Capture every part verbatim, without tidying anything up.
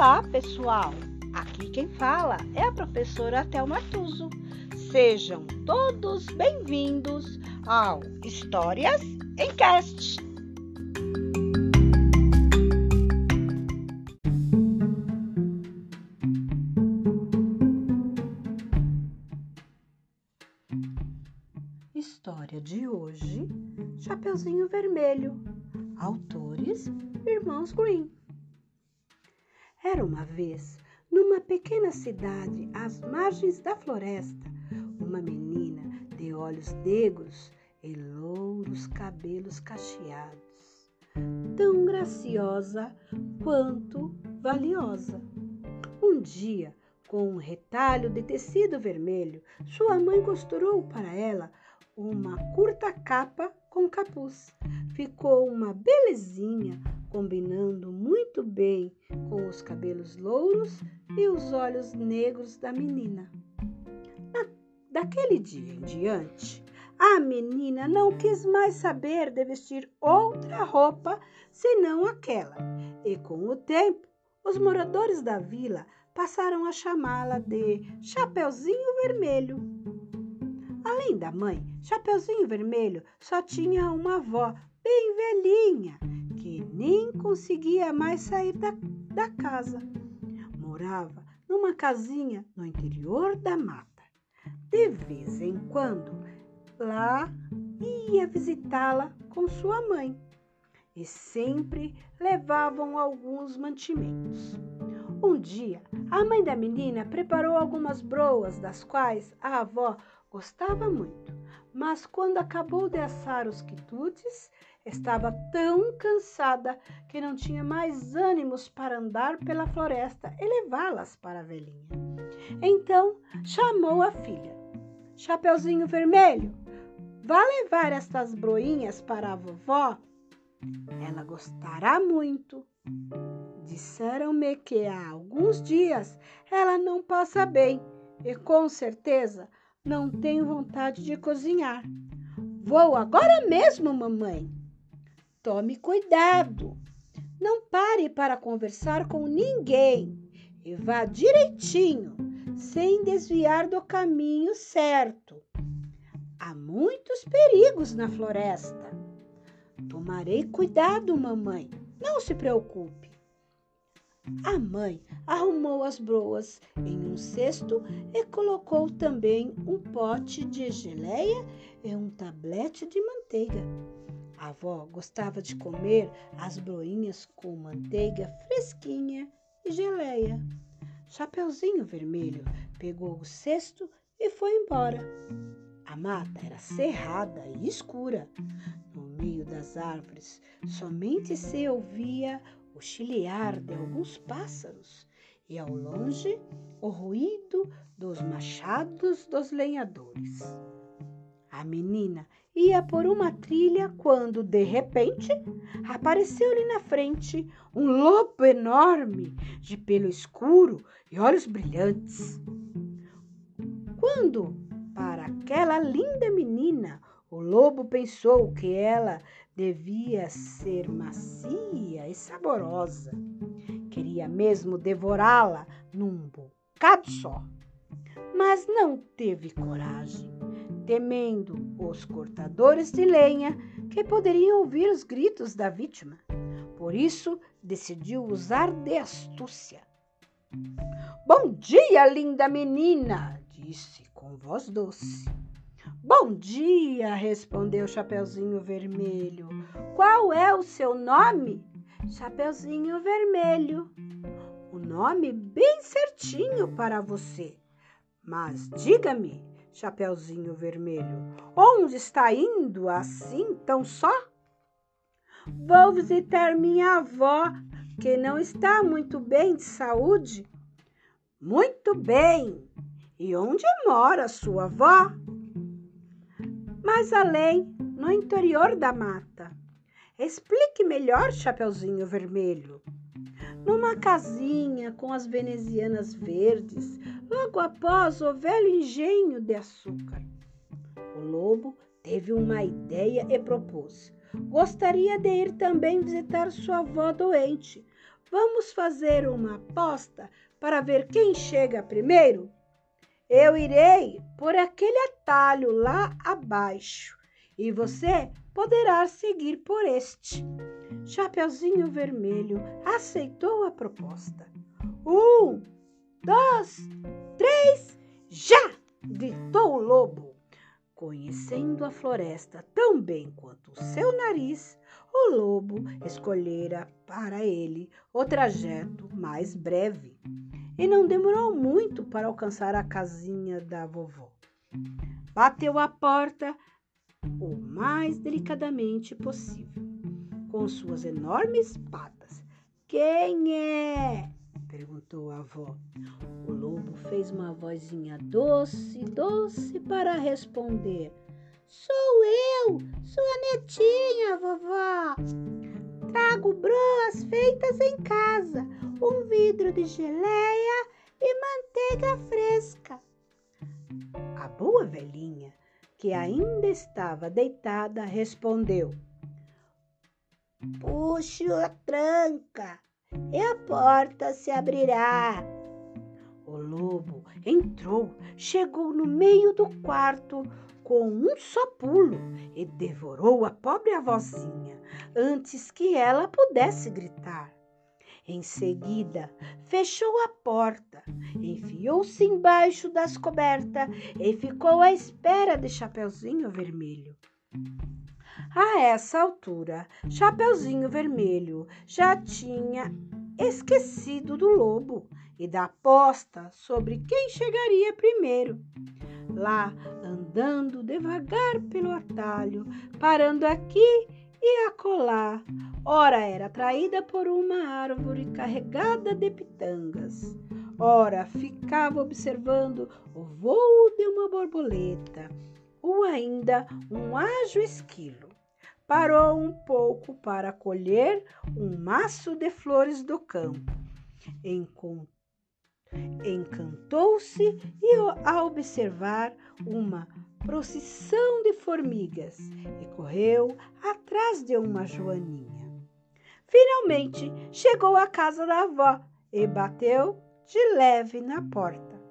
Olá, pessoal! Aqui quem fala é a professora Thelma Tuso. Sejam todos bem-vindos ao Histórias em Cast. História de hoje: Chapeuzinho Vermelho. Autores: Irmãos Grimm. Era uma vez, numa pequena cidade às margens da floresta, uma menina de olhos negros e louros cabelos cacheados, tão graciosa quanto valiosa. Um dia, com um retalho de tecido vermelho, sua mãe costurou para ela uma curta capa com capuz. Ficou uma belezinha, combinando muito bem com os cabelos louros e os olhos negros da menina. Na, daquele dia em diante, a menina não quis mais saber de vestir outra roupa senão aquela, e com o tempo, os moradores da vila passaram a chamá-la de Chapeuzinho Vermelho. Além da mãe, Chapeuzinho Vermelho só tinha uma avó bem velhinha, que nem conseguia mais sair da, da casa. Morava numa casinha no interior da mata. De vez em quando, lá ia visitá-la com sua mãe, e sempre levavam alguns mantimentos. Um dia, a mãe da menina preparou algumas broas, das quais a avó gostava muito, mas quando acabou de assar os quitutes, estava tão cansada que não tinha mais ânimos para andar pela floresta e levá-las para a velhinha. Então, chamou a filha. Chapeuzinho Vermelho, vá levar estas broinhas para a vovó? Ela gostará muito. Disseram-me que há alguns dias ela não passa bem e com certeza não tenho vontade de cozinhar. Vou agora mesmo, mamãe. Tome cuidado, não pare para conversar com ninguém e vá direitinho, sem desviar do caminho certo. Há muitos perigos na floresta. Tomarei cuidado, mamãe, não se preocupe. A mãe arrumou as broas em um cesto e colocou também um pote de geleia e um tablete de manteiga. A avó gostava de comer as broinhas com manteiga fresquinha e geleia. Chapeuzinho Vermelho pegou o cesto e foi embora. A mata era cerrada e escura. No meio das árvores, somente se ouvia o chilear de alguns pássaros e, ao longe, o ruído dos machados dos lenhadores. A menina ia por uma trilha quando, de repente, apareceu-lhe na frente um lobo enorme, de pelo escuro e olhos brilhantes. Quando, para aquela linda menina, o lobo pensou que ela devia ser macia e saborosa. Queria mesmo devorá-la num bocado só, mas não teve coragem, temendo os cortadores de lenha que poderiam ouvir os gritos da vítima. Por isso, decidiu usar de astúcia. Bom dia, linda menina, disse com voz doce. Bom dia, respondeu Chapeuzinho Vermelho. Qual é o seu nome? Chapeuzinho Vermelho. O nome bem certinho para você. Mas diga-me, Chapeuzinho Vermelho, onde está indo assim tão só? Vou visitar minha avó, que não está muito bem de saúde. Muito bem. E onde mora sua avó? Mais além, no interior da mata. Explique melhor, Chapeuzinho Vermelho. Numa casinha com as venezianas verdes, logo após o velho engenho de açúcar. O lobo teve uma ideia e propôs. Gostaria de ir também visitar sua avó doente. Vamos fazer uma aposta para ver quem chega primeiro? Eu irei por aquele atalho lá abaixo e você poderá seguir por este. Chapeuzinho Vermelho aceitou a proposta. Um, dois, três, já! Gritou o lobo. Conhecendo a floresta tão bem quanto o seu nariz, o lobo escolhera para ele o trajeto mais breve e não demorou muito para alcançar a casinha da vovó. Bateu à porta o mais delicadamente possível, com suas enormes patas. Quem é? Perguntou a avó. O lobo fez uma vozinha doce, doce para responder. Sou eu, sua netinha, vovó. Trago broas feitas em casa, um vidro de geleia e manteiga fresca. A boa velhinha, que ainda estava deitada, respondeu. Puxe a tranca. E a porta se abrirá. O lobo entrou, chegou no meio do quarto com um só pulo e devorou a pobre avózinha antes que ela pudesse gritar. Em seguida, fechou a porta, enfiou-se embaixo das cobertas e ficou à espera de Chapeuzinho Vermelho. A essa altura, Chapeuzinho Vermelho já tinha esquecido do lobo e da aposta sobre quem chegaria primeiro. Lá, andando devagar pelo atalho, parando aqui e acolá, ora era atraída por uma árvore carregada de pitangas, ora ficava observando o voo de uma borboleta, ou ainda um ágil esquilo. Parou um pouco para colher um maço de flores do campo. Encantou-se e, ao observar uma procissão de formigas, e correu atrás de uma joaninha. Finalmente, chegou à casa da avó e bateu de leve na porta.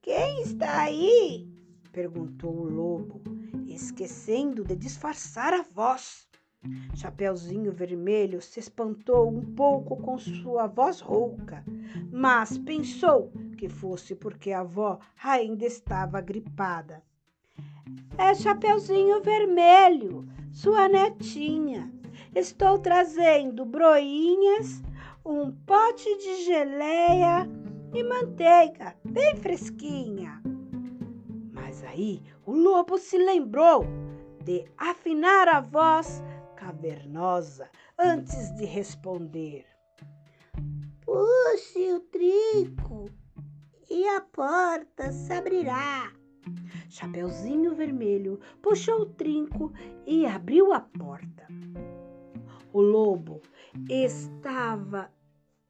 Quem está aí? Perguntou o lobo, esquecendo de disfarçar a voz. Chapeuzinho Vermelho se espantou um pouco com sua voz rouca, mas pensou que fosse porque a avó ainda estava gripada. É Chapeuzinho Vermelho, sua netinha. Estou trazendo broinhas, um pote de geleia e manteiga bem fresquinha. Mas aí o lobo se lembrou de afinar a voz cavernosa antes de responder. Puxe o trinco e a porta se abrirá. Chapeuzinho Vermelho puxou o trinco e abriu a porta. O lobo estava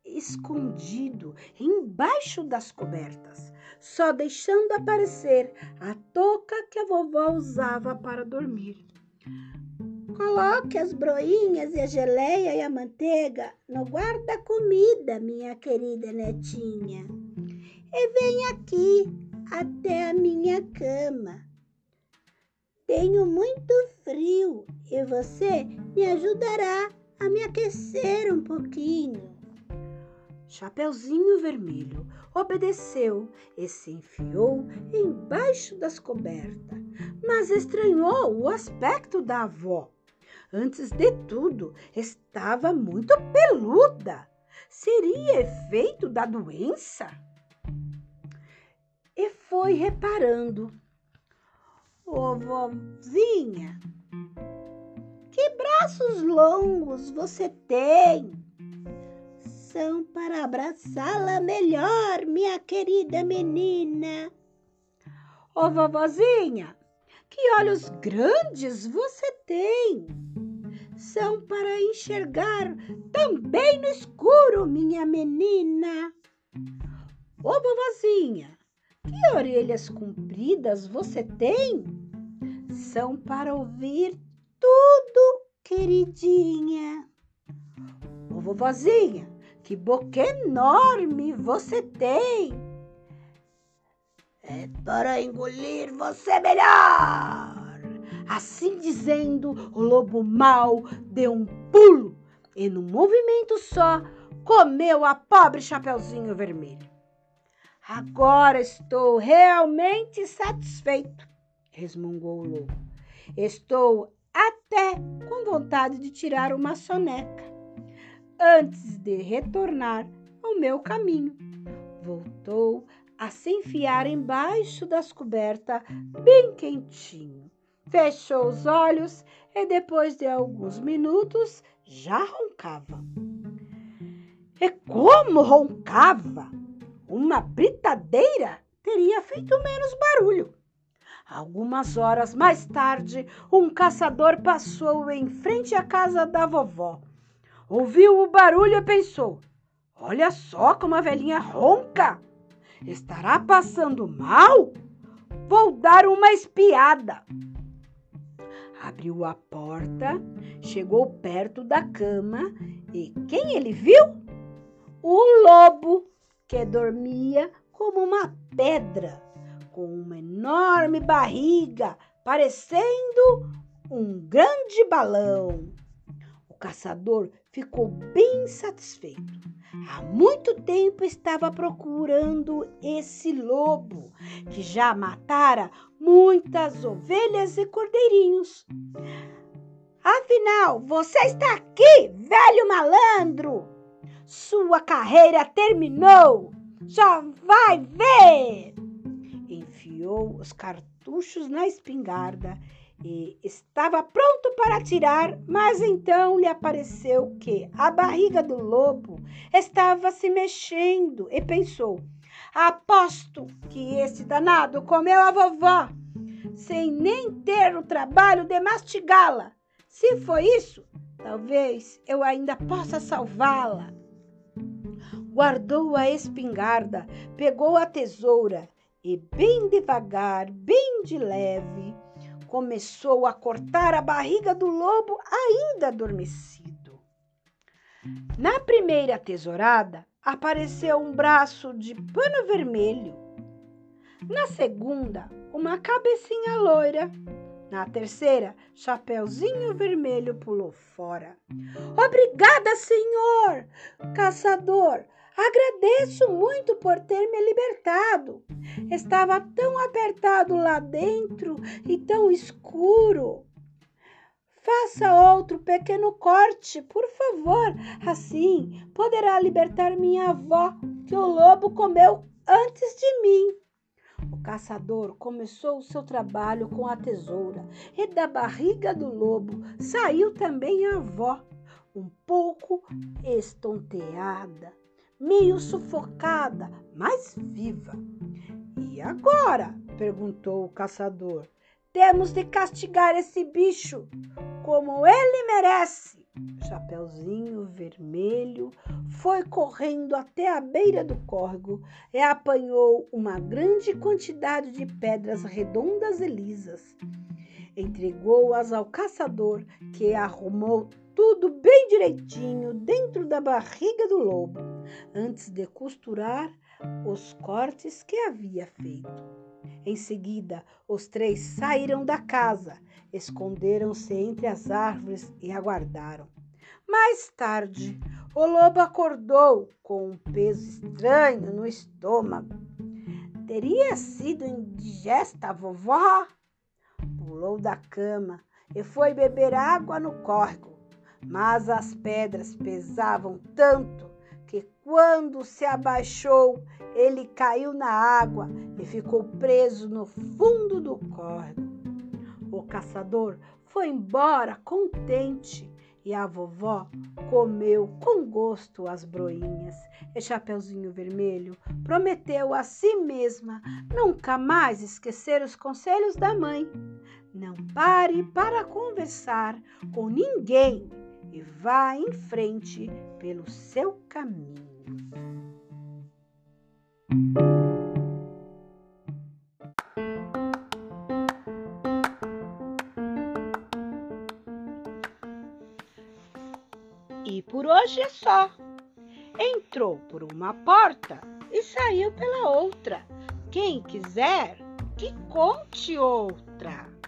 escondido embaixo das cobertas, só deixando aparecer a touca que a vovó usava para dormir. Coloque as broinhas e a geleia e a manteiga no guarda-comida, minha querida netinha. E vem aqui até a minha cama. Tenho muito frio e você me ajudará a me aquecer um pouquinho. Chapeuzinho Vermelho obedeceu e se enfiou embaixo das cobertas, mas estranhou o aspecto da avó. Antes de tudo, estava muito peluda. Seria efeito da doença? E foi reparando. Ô, vovozinha, que braços longos você tem! São para abraçá-la melhor, minha querida menina. Ô, vovozinha, que olhos grandes você tem. São para enxergar também no escuro, minha menina. Ô, vovozinha, que orelhas compridas você tem. São para ouvir tudo, queridinha. Ô vovozinha, que boca enorme você tem! É para engolir você melhor! Assim dizendo, o lobo mau deu um pulo e, num movimento só, comeu a pobre Chapeuzinho Vermelho. Agora estou realmente satisfeito, resmungou o lobo. Estou até com vontade de tirar uma soneca, antes de retornar ao meu caminho. Voltou a se enfiar embaixo das cobertas, bem quentinho. Fechou os olhos e, depois de alguns minutos, já roncava. E como roncava! Uma britadeira teria feito menos barulho. Algumas horas mais tarde, um caçador passou em frente à casa da vovó. Ouviu o barulho e pensou: olha só como a velhinha ronca! Estará passando mal? Vou dar uma espiada. Abriu a porta, chegou perto da cama e quem ele viu? O lobo, que dormia como uma pedra, com uma enorme barriga, parecendo um grande balão. O caçador ficou bem satisfeito. Há muito tempo estava procurando esse lobo, que já matara muitas ovelhas e cordeirinhos. Afinal, você está aqui, velho malandro! Sua carreira terminou! Já vai ver! Enfiou os cartuchos na espingarda e estava pronto para atirar, mas então lhe apareceu que a barriga do lobo estava se mexendo e pensou: aposto que esse danado comeu a vovó, sem nem ter o trabalho de mastigá-la. Se foi isso, talvez eu ainda possa salvá-la. Guardou a espingarda, pegou a tesoura e, bem devagar, bem de leve, começou a cortar a barriga do lobo ainda adormecido. Na primeira tesourada, apareceu um braço de pano vermelho. Na segunda, uma cabecinha loira. Na terceira, Chapeuzinho Vermelho pulou fora. Obrigada, senhor caçador! Agradeço muito por ter me libertado. Estava tão apertado lá dentro e tão escuro. Faça outro pequeno corte, por favor. Assim poderá libertar minha avó, que o lobo comeu antes de mim. O caçador começou o seu trabalho com a tesoura e da barriga do lobo saiu também a avó, um pouco estonteada, meio sufocada, mas viva. E agora? Perguntou o caçador. Temos de castigar esse bicho como ele merece. O Chapeuzinho Vermelho foi correndo até a beira do córrego e apanhou uma grande quantidade de pedras redondas e lisas. Entregou-as ao caçador, que arrumou tudo bem direitinho dentro da barriga do lobo, antes de costurar os cortes que havia feito. Em seguida, os três saíram da casa, esconderam-se entre as árvores e aguardaram. Mais tarde, o lobo acordou com um peso estranho no estômago. Teria sido indigesta a vovó? Pulou da cama e foi beber água no córrego, mas as pedras pesavam tanto que, quando se abaixou, ele caiu na água e ficou preso no fundo do córrego. O caçador foi embora contente e a vovó comeu com gosto as broinhas. E Chapeuzinho Vermelho prometeu a si mesma nunca mais esquecer os conselhos da mãe. Não pare para conversar com ninguém e vá em frente pelo seu caminho. E por hoje é só. Entrou por uma porta e saiu pela outra. Quem quiser, que conte outra.